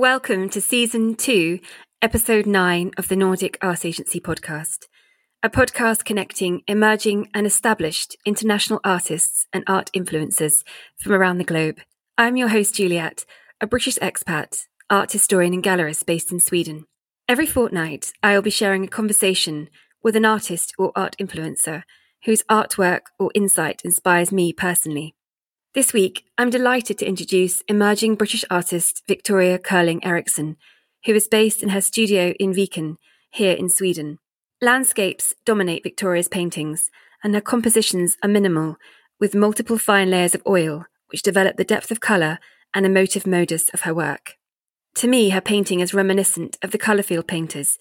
Welcome to Season 2, Episode 9 of the Nordic Arts Agency podcast, a podcast connecting emerging and established international artists and art influencers from around the globe. I'm your host, Juliet, a British expat, art historian and gallerist based in Sweden. Every fortnight, I'll be sharing a conversation with an artist or art influencer whose artwork or insight inspires me personally. This week, I'm delighted to introduce emerging British artist Victoria Curling-Eriksson, who is based in her studio in Viken, here in Sweden. Landscapes dominate Victoria's paintings, and her compositions are minimal, with multiple fine layers of oil, which develop the depth of colour and emotive modus of her work. To me, her painting is reminiscent of the colourfield painters,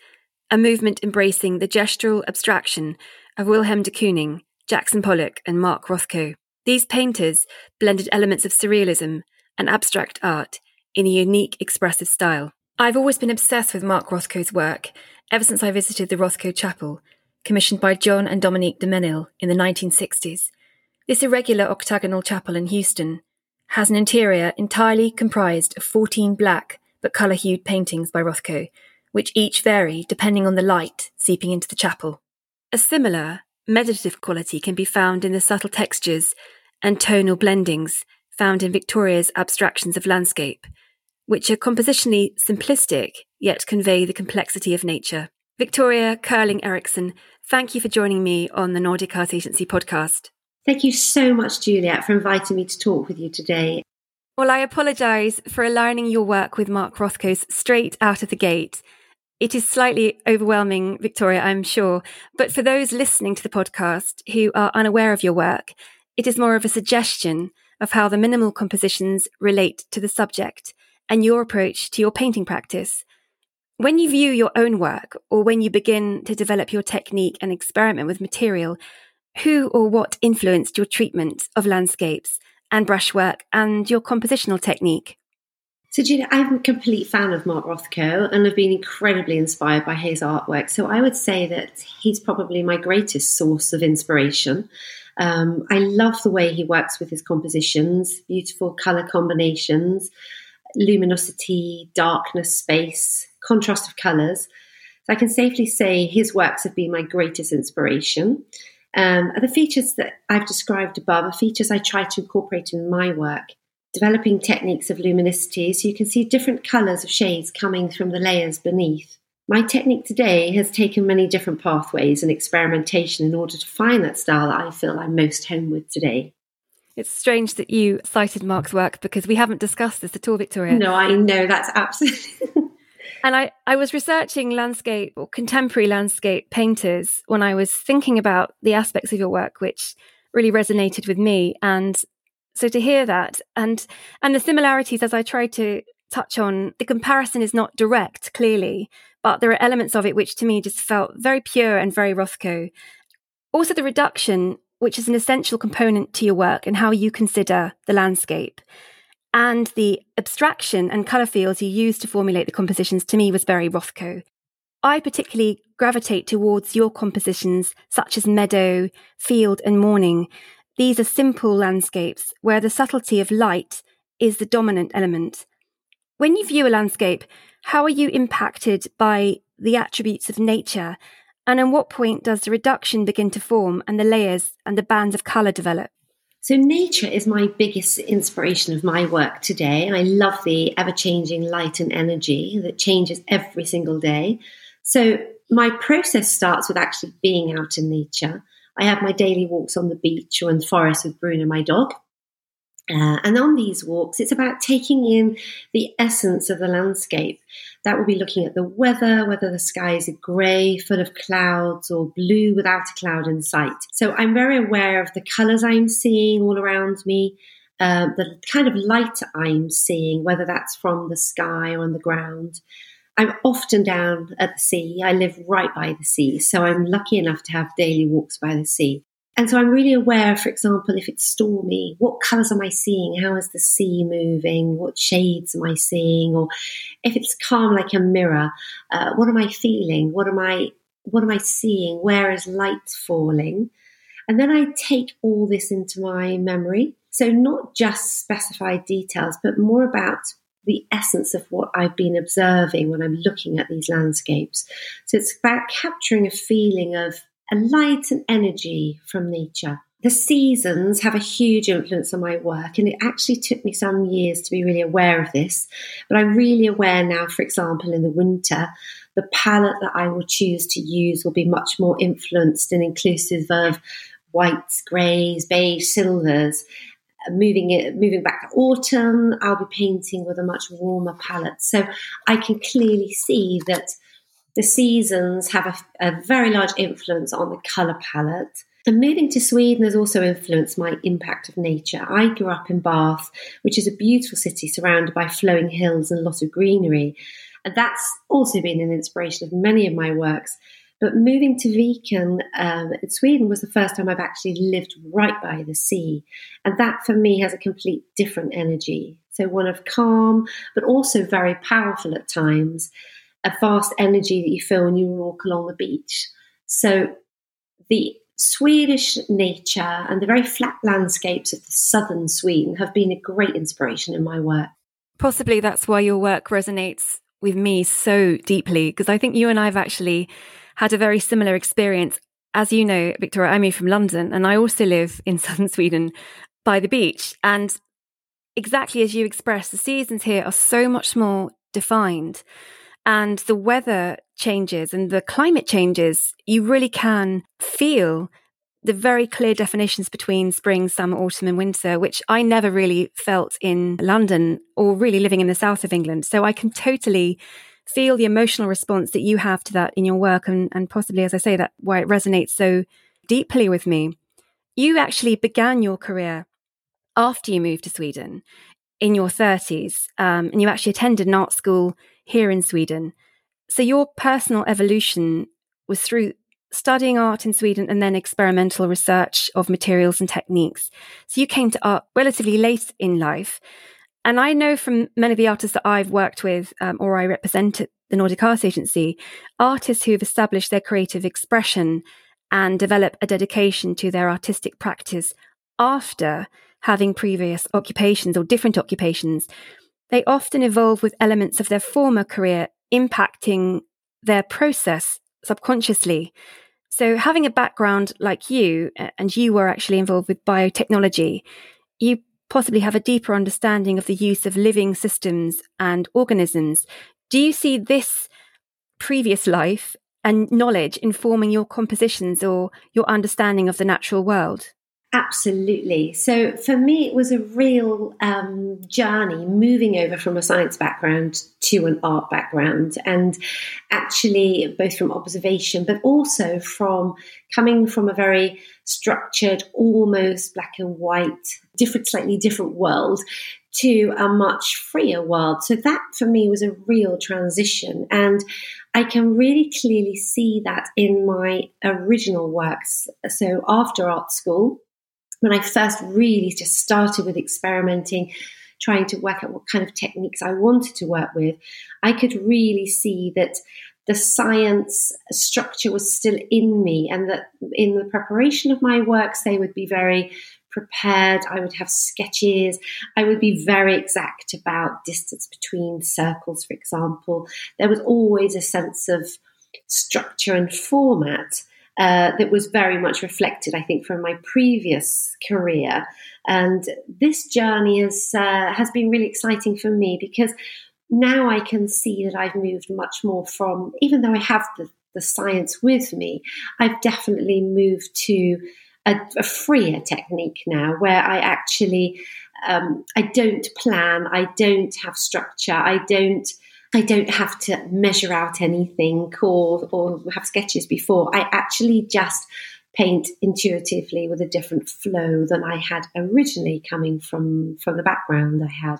a movement embracing the gestural abstraction of Willem de Kooning, Jackson Pollock and Mark Rothko. These painters blended elements of surrealism and abstract art in a unique, expressive style. I've always been obsessed with Mark Rothko's work ever since I visited the Rothko Chapel, commissioned by John and Dominique de Menil in the 1960s. This irregular octagonal chapel in Houston has an interior entirely comprised of 14 black but colour-hued paintings by Rothko, which each vary depending on the light seeping into the chapel. A similar meditative quality can be found in the subtle textures and tonal blendings found in Victoria's abstractions of landscape, which are compositionally simplistic, yet convey the complexity of nature. Victoria Curling-Eriksson, thank you for joining me on the Nordic Arts Agency podcast. Thank you so much, Juliet, for inviting me to talk with you today. Well, I apologise for aligning your work with Mark Rothko's straight out of the gate. It is slightly overwhelming, Victoria, I'm sure, but for those listening to the podcast who are unaware of your work, it is more of a suggestion of how the minimal compositions relate to the subject and your approach to your painting practice. When you view your own work, or when you begin to develop your technique and experiment with material, who or what influenced your treatment of landscapes and brushwork and your compositional technique? So, Julia, I'm a complete fan of Mark Rothko and have been incredibly inspired by his artwork. So I would say that he's probably my greatest source of inspiration. I love the way he works with his compositions, beautiful colour combinations, luminosity, darkness, space, contrast of colours. So I can safely say his works have been my greatest inspiration. The features that I've described above are features I try to incorporate in my work. Developing techniques of luminosity so you can see different colours of shades coming from the layers beneath. My technique today has taken many different pathways and experimentation in order to find that style that I feel I'm most home with today. It's strange that you cited Mark's work because we haven't discussed this at all, Victoria. No, I know, that's absolutely... And I was researching landscape or contemporary landscape painters when I was thinking about the aspects of your work which really resonated with me, and so to hear that and the similarities, as I tried to touch on, the comparison is not direct, clearly, but there are elements of it which to me just felt very pure and very Rothko. Also the reduction, which is an essential component to your work and how you consider the landscape. And the abstraction and colour fields you use to formulate the compositions to me was very Rothko. I particularly gravitate towards your compositions such as Meadow, Field and Morning. These are simple landscapes where the subtlety of light is the dominant element. When you view a landscape, how are you impacted by the attributes of nature? And at what point does the reduction begin to form and the layers and the bands of colour develop? So nature is my biggest inspiration of my work today. I love the ever-changing light and energy that changes every single day. So my process starts with actually being out in nature. I have my daily walks on the beach or in the forest with Bruno, my dog. And on these walks, it's about taking in the essence of the landscape. That will be looking at the weather, whether the skies are grey, full of clouds, or blue without a cloud in sight. So I'm very aware of the colours I'm seeing all around me, the kind of light I'm seeing, whether that's from the sky or on the ground. I'm often down at the sea. I live right by the sea, so I'm lucky enough to have daily walks by the sea. And so I'm really aware, for example, if it's stormy, what colours am I seeing? How is the sea moving? What shades am I seeing? Or if it's calm like a mirror, what am I feeling? What am I seeing? Where is light falling? And then I take all this into my memory. So not just specified details, but more about the essence of what I've been observing when I'm looking at these landscapes. So it's about capturing a feeling of a light and energy from nature. The seasons have a huge influence on my work, and it actually took me some years to be really aware of this. But I'm really aware now, for example, in the winter, the palette that I will choose to use will be much more influenced and inclusive of whites, greys, beige, silvers. Moving back to autumn, I'll be painting with a much warmer palette. So I can clearly see that the seasons have a very large influence on the colour palette. And moving to Sweden has also influenced my impact of nature. I grew up in Bath, which is a beautiful city surrounded by flowing hills and a lot of greenery. And that's also been an inspiration of many of my works. But moving to Viken in Sweden was the first time I've actually lived right by the sea. And that for me has a complete different energy. So one of calm, but also very powerful at times, a vast energy that you feel when you walk along the beach. So the Swedish nature and the very flat landscapes of the southern Sweden have been a great inspiration in my work. Possibly that's why your work resonates with me so deeply, because I think you and I have actually had a very similar experience. As you know, Victoria, I moved from London and I also live in southern Sweden by the beach. And exactly as you expressed, the seasons here are so much more defined, and the weather changes and the climate changes. You really can feel the very clear definitions between spring, summer, autumn and winter, which I never really felt in London or really living in the south of England. So I can totally feel the emotional response that you have to that in your work, and possibly, as I say, that why it resonates so deeply with me. You actually began your career after you moved to Sweden in your 30s, and you actually attended an art school here in Sweden. So your personal evolution was through studying art in Sweden and then experimental research of materials and techniques. So you came to art relatively late in life. And I know from many of the artists that I've worked with, or I represent at the Nordic Arts Agency, artists who've established their creative expression and develop a dedication to their artistic practice after having previous occupations or different occupations, they often evolve with elements of their former career impacting their process subconsciously. So having a background like you, and you were actually involved with biotechnology, you possibly have a deeper understanding of the use of living systems and organisms. Do you see this previous life and knowledge informing your compositions or your understanding of the natural world? Absolutely. So for me, it was a real journey moving over from a science background to an art background, and actually both from observation, but also from coming from a very structured, almost black and white, slightly different world to a much freer world. So that for me was a real transition. And I can really clearly see that in my original works. So after art school, when I first really just started with experimenting, trying to work out what kind of techniques I wanted to work with, I could really see that the science structure was still in me, and that in the preparation of my works, they would be very prepared. I would have sketches. I would be very exact about distance between circles, for example. There was always a sense of structure and format that was very much reflected, I think, from my previous career. And this journey has been really exciting for me, because now I can see that I've moved much more from, even though I have the science with me, I've definitely moved to a freer technique now, where I actually, I don't plan, I don't have structure, I don't have to measure out anything or have sketches before. I actually just paint intuitively with a different flow than I had originally, coming from the background I had.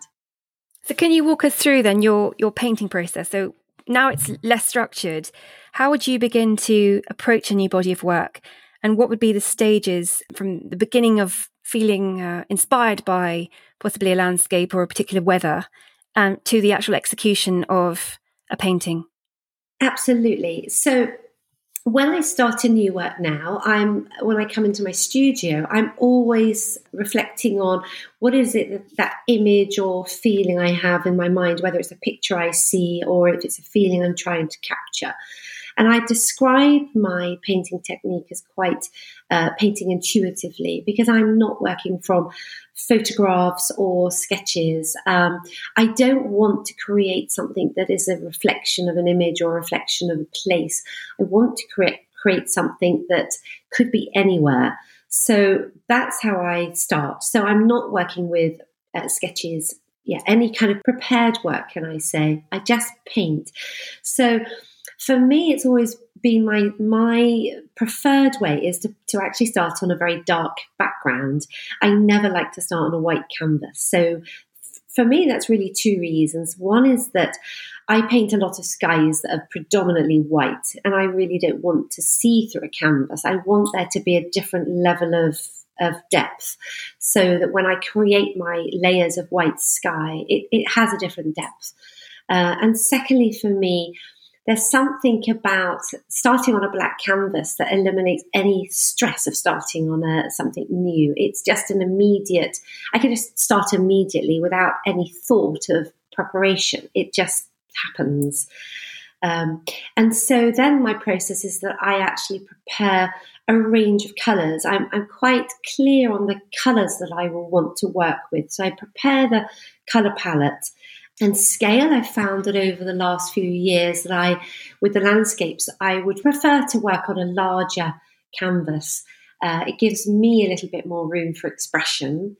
So can you walk us through then your painting process? So now it's less structured. How would you begin to approach a new body of work? And what would be the stages from the beginning of feeling inspired by possibly a landscape or a particular weather to the actual execution of a painting? Absolutely. So When I start a new work now, when I come into my studio, I'm always reflecting on what is it that image or feeling I have in my mind, whether it's a picture I see or if it's a feeling I'm trying to capture. And I describe my painting technique as quite painting intuitively, because I'm not working from photographs or sketches. I don't want to create something that is a reflection of an image or a reflection of a place. I want to create something that could be anywhere. So that's how I start. So I'm not working with sketches, any kind of prepared work, can I say. I just paint. So for me, it's always been my preferred way is to actually start on a very dark background. I never like to start on a white canvas. So for me, that's really two reasons. One is that I paint a lot of skies that are predominantly white, and I really don't want to see through a canvas. I want there to be a different level of depth, so that when I create my layers of white sky, it has a different depth. And secondly, for me, there's something about starting on a black canvas that eliminates any stress of starting on something new. It's just I can just start immediately without any thought of preparation. It just happens. And so then my process is that I actually prepare a range of colours. I'm quite clear on the colours that I will want to work with. So I prepare the colour palette. And scale, I found that over the last few years that with the landscapes, I would prefer to work on a larger canvas. It gives me a little bit more room for expression.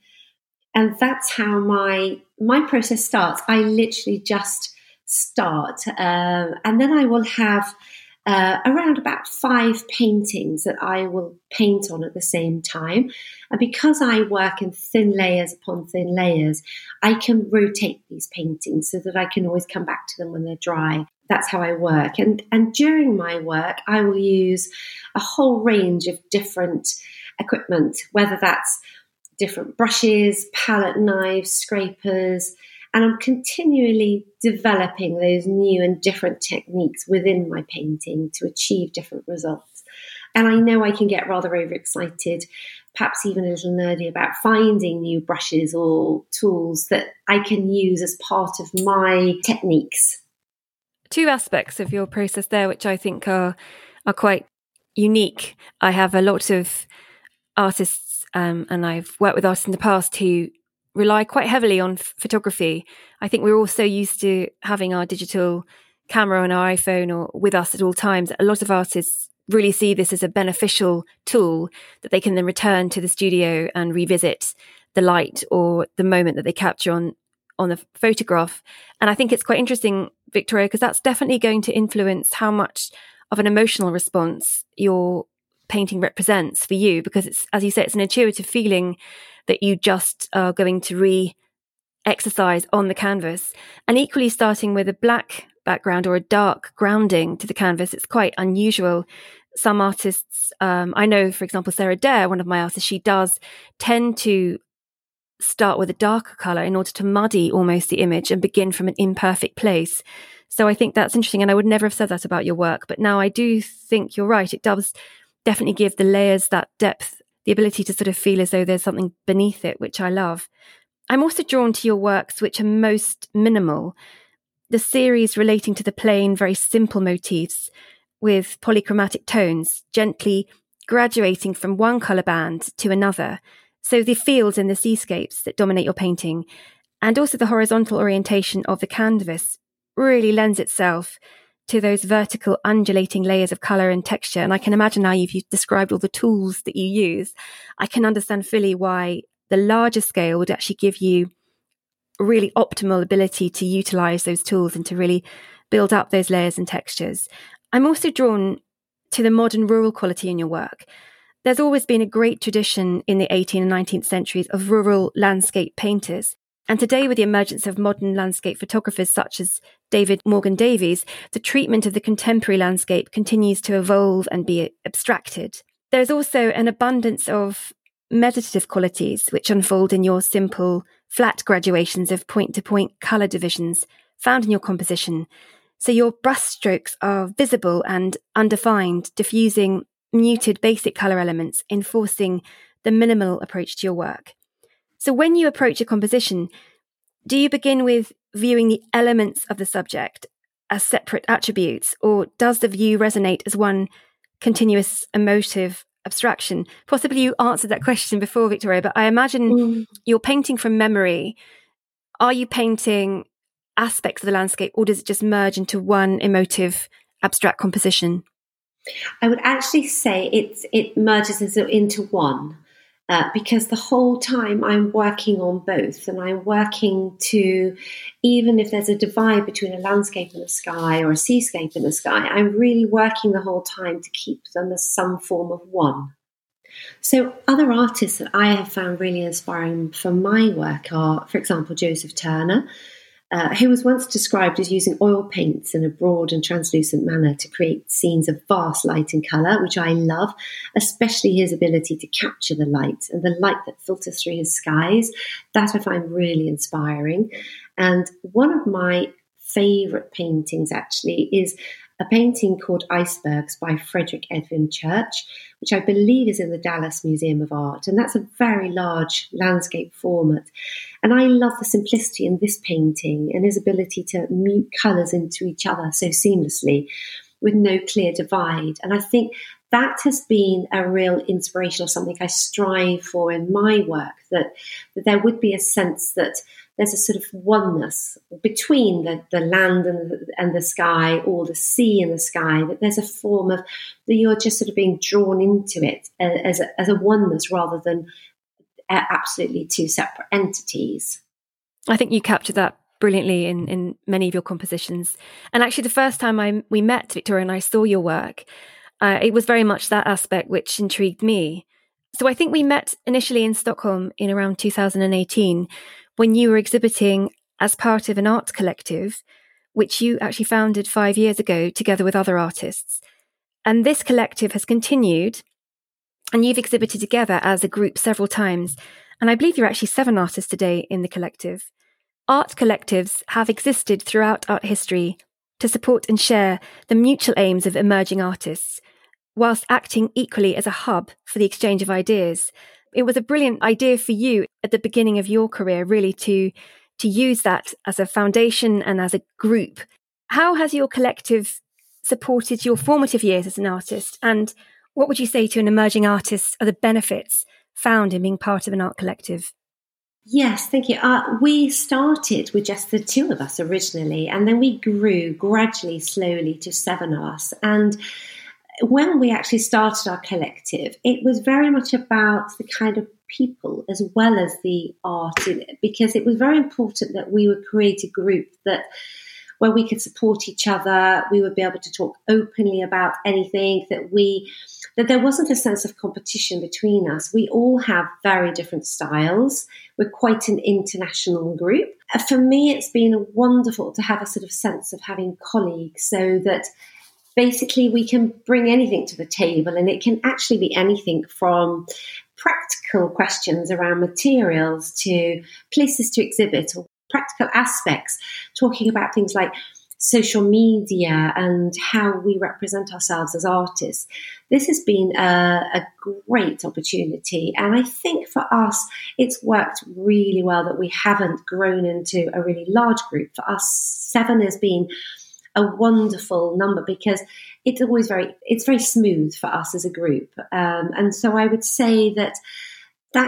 And that's how my process starts. I literally just start. And then I will have around about 5 paintings that I will paint on at the same time. And because I work in thin layers upon thin layers, I can rotate these paintings so that I can always come back to them when they're dry. That's how I work. And during my work, I will use a whole range of different equipment, whether that's different brushes, palette knives, scrapers. And I'm continually developing those new and different techniques within my painting to achieve different results. And I know I can get rather overexcited, perhaps even a little nerdy, about finding new brushes or tools that I can use as part of my techniques. Two aspects of your process there, which I think are quite unique. I have a lot of artists, and I've worked with artists in the past who rely quite heavily on photography. I think we're all so used to having our digital camera on our iPhone or with us at all times. A lot of artists really see this as a beneficial tool that they can then return to the studio and revisit the light or the moment that they capture on the photograph. And I think it's quite interesting, Victoria, because that's definitely going to influence how much of an emotional response your painting represents for you, because it's, as you say, it's an intuitive feeling that you just are going to re-exercise on the canvas. And equally, starting with a black background or a dark grounding to the canvas, it's quite unusual. Some artists, I know, for example, Sarah Dare, one of my artists, she does tend to start with a darker colour in order to muddy almost the image and begin from an imperfect place. So I think that's interesting, and I would never have said that about your work, but now I do think you're right. It does definitely give the layers that depth, the ability to sort of feel as though there's something beneath it, which I love. I'm also drawn to your works which are most minimal. The series relating to the plain, very simple motifs with polychromatic tones, gently graduating from one colour band to another. So the fields and the seascapes that dominate your painting, and also the horizontal orientation of the canvas, really lends itself to those vertical undulating layers of colour and texture. And I can imagine now you've described all the tools that you use. I can understand fully why the larger scale would actually give you really optimal ability to utilise those tools and to really build up those layers and textures. I'm also drawn to the modern rural quality in your work. There's always been a great tradition in the 18th and 19th centuries of rural landscape painters. And today, with the emergence of modern landscape photographers such as David Morgan Davies, the treatment of the contemporary landscape continues to evolve and be abstracted. There's also an abundance of meditative qualities which unfold in your simple, flat graduations of point-to-point colour divisions found in your composition. So your brushstrokes are visible and undefined, diffusing muted basic colour elements, enforcing the minimal approach to your work. So when you approach a composition, do you begin with viewing the elements of the subject as separate attributes, or does the view resonate as one continuous emotive abstraction? Possibly you answered that question before, Victoria, but I imagine you're painting from memory. Are you painting aspects of the landscape, or does it just merge into one emotive abstract composition? I would actually say it merges into one, because the whole time I'm working on both, and I'm working to, even if there's a divide between a landscape and the sky or a seascape and the sky, I'm really working the whole time to keep them as some form of one. So other artists that I have found really inspiring for my work are, for example, Joseph Turner, who was once described as using oil paints in a broad and translucent manner to create scenes of vast light and colour, which I love, especially his ability to capture the light and the light that filters through his skies. That I find really inspiring. And one of my favourite paintings actually is a painting called Icebergs by Frederick Edwin Church, which I believe is in the Dallas Museum of Art. And that's a very large landscape format. And I love the simplicity in this painting and his ability to mute colours into each other so seamlessly with no clear divide. And I think that has been a real inspiration, or something I strive for in my work, that there would be a sense that there's a sort of oneness between the land and the sky, or the sea and the sky, that there's a form of that you're just sort of being drawn into it as a oneness rather than absolutely two separate entities. I think you captured that brilliantly in many of your compositions. And actually the first time we met, Victoria, and I saw your work, it was very much that aspect which intrigued me. So I think we met initially in Stockholm in around 2018, when you were exhibiting as part of an art collective, which you actually founded 5 years ago together with other artists. And this collective has continued, and you've exhibited together as a group several times. And I believe you're actually 7 artists today in the collective. Art collectives have existed throughout art history to support and share the mutual aims of emerging artists, whilst acting equally as a hub for the exchange of ideas. It was a brilliant idea for you at the beginning of your career, really, to use that as a foundation and as a group. How has your collective supported your formative years as an artist? And what would you say to an emerging artist are the benefits found in being part of an art collective? Yes, thank you. We started with just the 2 of us originally, and then we grew gradually, slowly to 7 of us. And when we actually started our collective, it was very much about the kind of people as well as the art in it, because it was very important that we would create a group that where we could support each other, we would be able to talk openly about anything, that there wasn't a sense of competition between us. We all have very different styles. We're quite an international group. For me, it's been wonderful to have a sort of sense of having colleagues, so that basically, we can bring anything to the table, and it can actually be anything from practical questions around materials to places to exhibit, or practical aspects, talking about things like social media and how we represent ourselves as artists. This has been a great opportunity, and I think for us it's worked really well that we haven't grown into a really large group. For us, 7 has been a wonderful number, because it's always very smooth for us as a group, and so I would say that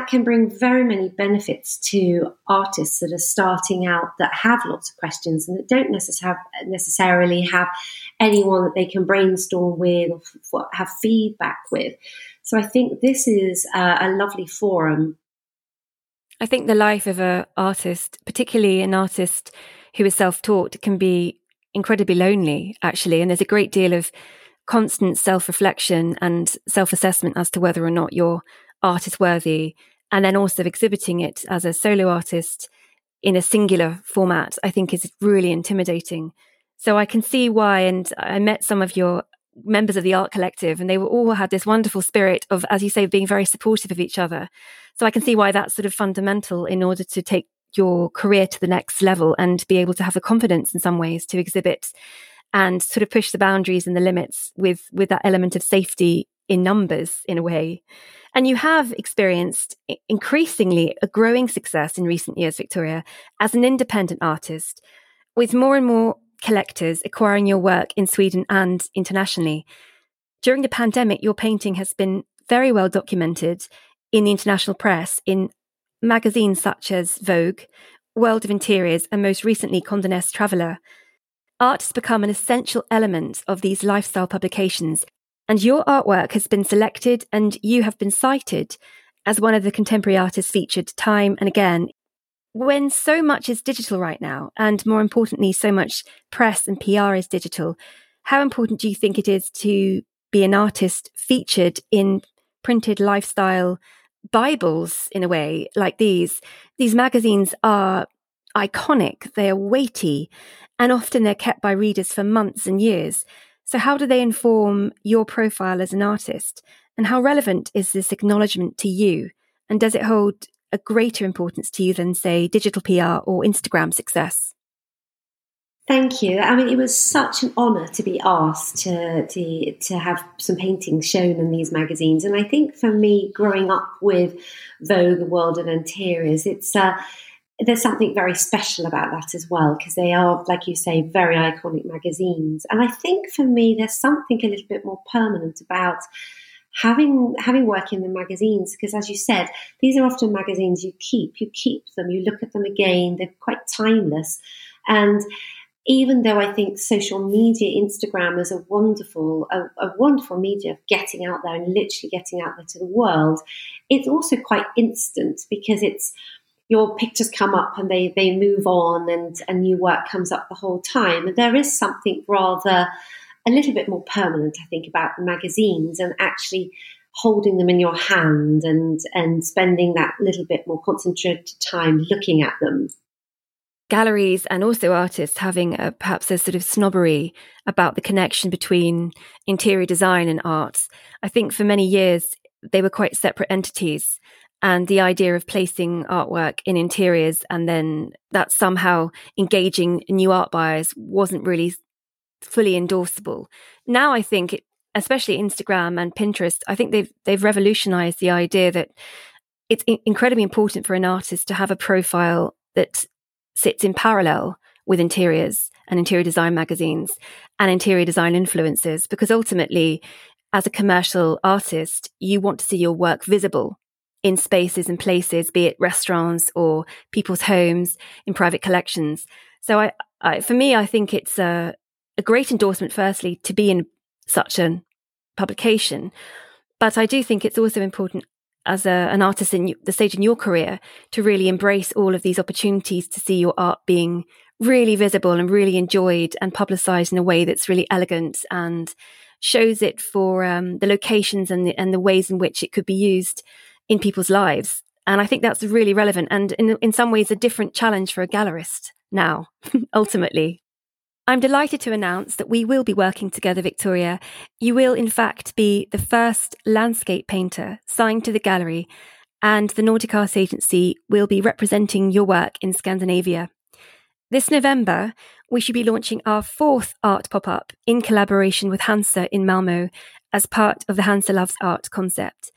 can bring very many benefits to artists that are starting out, that have lots of questions and that don't necessarily have anyone that they can brainstorm with or have feedback with. So I think this is a lovely forum. I think the life of an artist, particularly an artist who is self-taught, can be incredibly lonely, actually, and there's a great deal of constant self-reflection and self-assessment as to whether or not your art is worthy, and then also exhibiting it as a solo artist in a singular format, I think, is really intimidating. So I can see why, and I met some of your members of the art collective, and they all had this wonderful spirit of, as you say, being very supportive of each other. So I can see why that's sort of fundamental in order to take your career to the next level and be able to have the confidence in some ways to exhibit and sort of push the boundaries and the limits with that element of safety in numbers, in a way. And you have experienced increasingly a growing success in recent years, Victoria, as an independent artist, with more and more collectors acquiring your work in Sweden and internationally. During the pandemic, your painting has been very well documented in the international press, in magazines such as Vogue, World of Interiors, and most recently Condé Nast Traveler. Art has become an essential element of these lifestyle publications, and your artwork has been selected and you have been cited as one of the contemporary artists featured time and again. When so much is digital right now, and more importantly, so much press and PR is digital, how important do you think it is to be an artist featured in printed lifestyle Bibles, in a way, like these? These magazines are iconic, they are weighty, and often they're kept by readers for months and years. So how do they inform your profile as an artist? And how relevant is this acknowledgement to you? And does it hold a greater importance to you than, say, digital PR or Instagram success? Thank you. I mean, it was such an honour to be asked to have some paintings shown in these magazines. And I think for me, growing up with Vogue, the World of Interiors, it's there's something very special about that as well, because they are, like you say, very iconic magazines. And I think for me, there's something a little bit more permanent about having work in the magazines, because as you said, these are often magazines you keep them, you look at them again, they're quite timeless. And even though I think social media, Instagram is a wonderful media of getting out there and literally getting out there to the world, it's also quite instant, because it's your pictures come up and they move on, and a new work comes up the whole time. And there is something rather a little bit more permanent, I think, about the magazines and actually holding them in your hand and spending that little bit more concentrated time looking at them. Galleries and also artists having perhaps a sort of snobbery about the connection between interior design and arts. I think for many years they were quite separate entities, and the idea of placing artwork in interiors and then that somehow engaging new art buyers wasn't really fully endorsable. Now I think, especially Instagram and Pinterest, I think they've revolutionized the idea that it's incredibly important for an artist to have a profile that sits in parallel with interiors and interior design magazines and interior design influencers, because ultimately, as a commercial artist, you want to see your work visible in spaces and places, be it restaurants or people's homes, in private collections. So for me, I think it's a great endorsement, firstly, to be in such a publication. But I do think it's also important as an artist in the stage in your career to really embrace all of these opportunities to see your art being really visible and really enjoyed and publicized in a way that's really elegant and shows it for the locations and the ways in which it could be used in people's lives. And I think that's really relevant and in some ways a different challenge for a gallerist now, ultimately. I'm delighted to announce that we will be working together, Victoria. You will, in fact, be the first landscape painter signed to the gallery, and the Nordic Arts Agency will be representing your work in Scandinavia. This November, we should be launching our fourth art pop-up in collaboration with Hansa in Malmö as part of the Hansa Loves Art concept.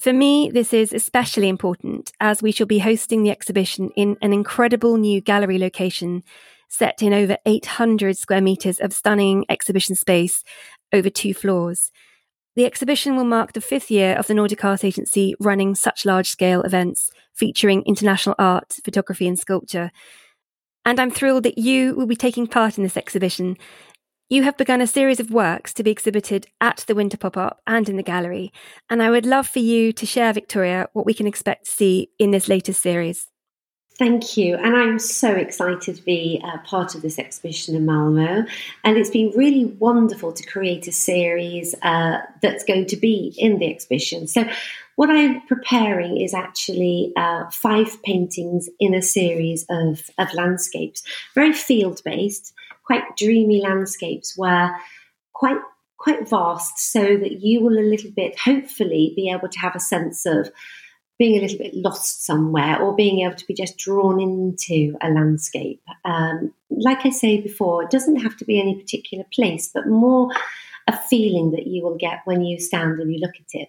For me, this is especially important as we shall be hosting the exhibition in an incredible new gallery location set in over 800 square metres of stunning exhibition space over 2 floors. The exhibition will mark the 5th year of the Nordic Arts Agency running such large-scale events featuring international art, photography and sculpture. And I'm thrilled that you will be taking part in this exhibition. You have begun a series of works to be exhibited at the Winter Pop-Up and in the gallery, and I would love for you to share, Victoria, what we can expect to see in this latest series. Thank you. And I'm so excited to be part of this exhibition in Malmö. And it's been really wonderful to create a series that's going to be in the exhibition. So what I'm preparing is actually 5 paintings in a series of landscapes, very field-based, quite dreamy landscapes where quite vast, so that you will a little bit, hopefully, be able to have a sense of being a little bit lost somewhere or being able to be just drawn into a landscape. Like I say before, it doesn't have to be any particular place, but more a feeling that you will get when you stand and you look at it.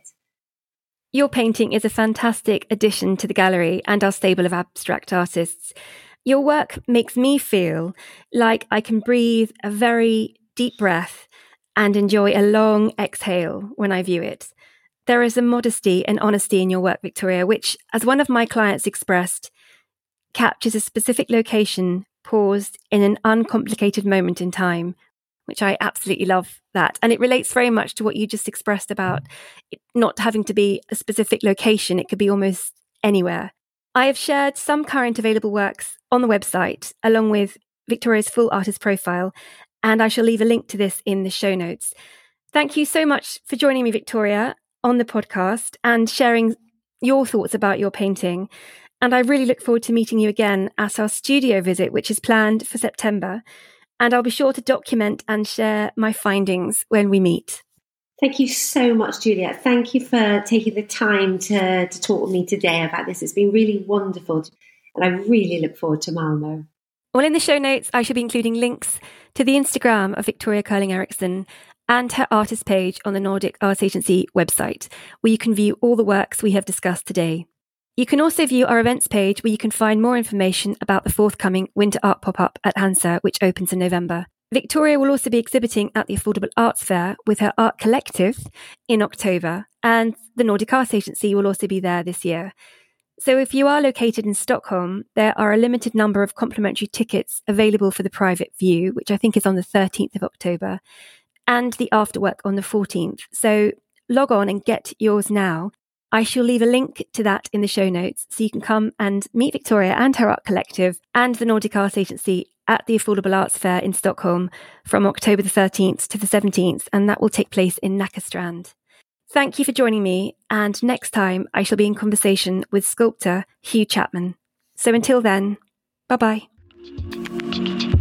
Your painting is a fantastic addition to the gallery and our stable of abstract artists. Your work makes me feel like I can breathe a very deep breath and enjoy a long exhale when I view it. There is a modesty and honesty in your work, Victoria, which, as one of my clients expressed, captures a specific location paused in an uncomplicated moment in time, which I absolutely love that. And it relates very much to what you just expressed about it not having to be a specific location. It could be almost anywhere. I have shared some current available works on the website, along with Victoria's full artist profile, and I shall leave a link to this in the show notes. Thank you so much for joining me, Victoria, on the podcast and sharing your thoughts about your painting. And I really look forward to meeting you again at our studio visit, which is planned for September. And I'll be sure to document and share my findings when we meet. Thank you so much, Juliet. Thank you for taking the time to talk with me today about this. It's been really wonderful. And I really look forward to Malmö. Well, in the show notes, I shall be including links to the Instagram of Victoria Curling-Eriksson and her artist page on the Nordic Arts Agency website, where you can view all the works we have discussed today. You can also view our events page, where you can find more information about the forthcoming Winter Art Pop-Up at Hansa, which opens in November. Victoria will also be exhibiting at the Affordable Arts Fair with her art collective in October, and the Nordic Arts Agency will also be there this year. So if you are located in Stockholm, there are a limited number of complimentary tickets available for the private view, which I think is on the 13th of October, and the afterwork on the 14th. So log on and get yours now. I shall leave a link to that in the show notes, so you can come and meet Victoria and her art collective and the Nordic Arts Agency at the Affordable Arts Fair in Stockholm from October the 13th to the 17th, and that will take place in Nacka Strand. Thank you for joining me, and next time I shall be in conversation with sculptor Hugh Chapman. So until then, bye-bye.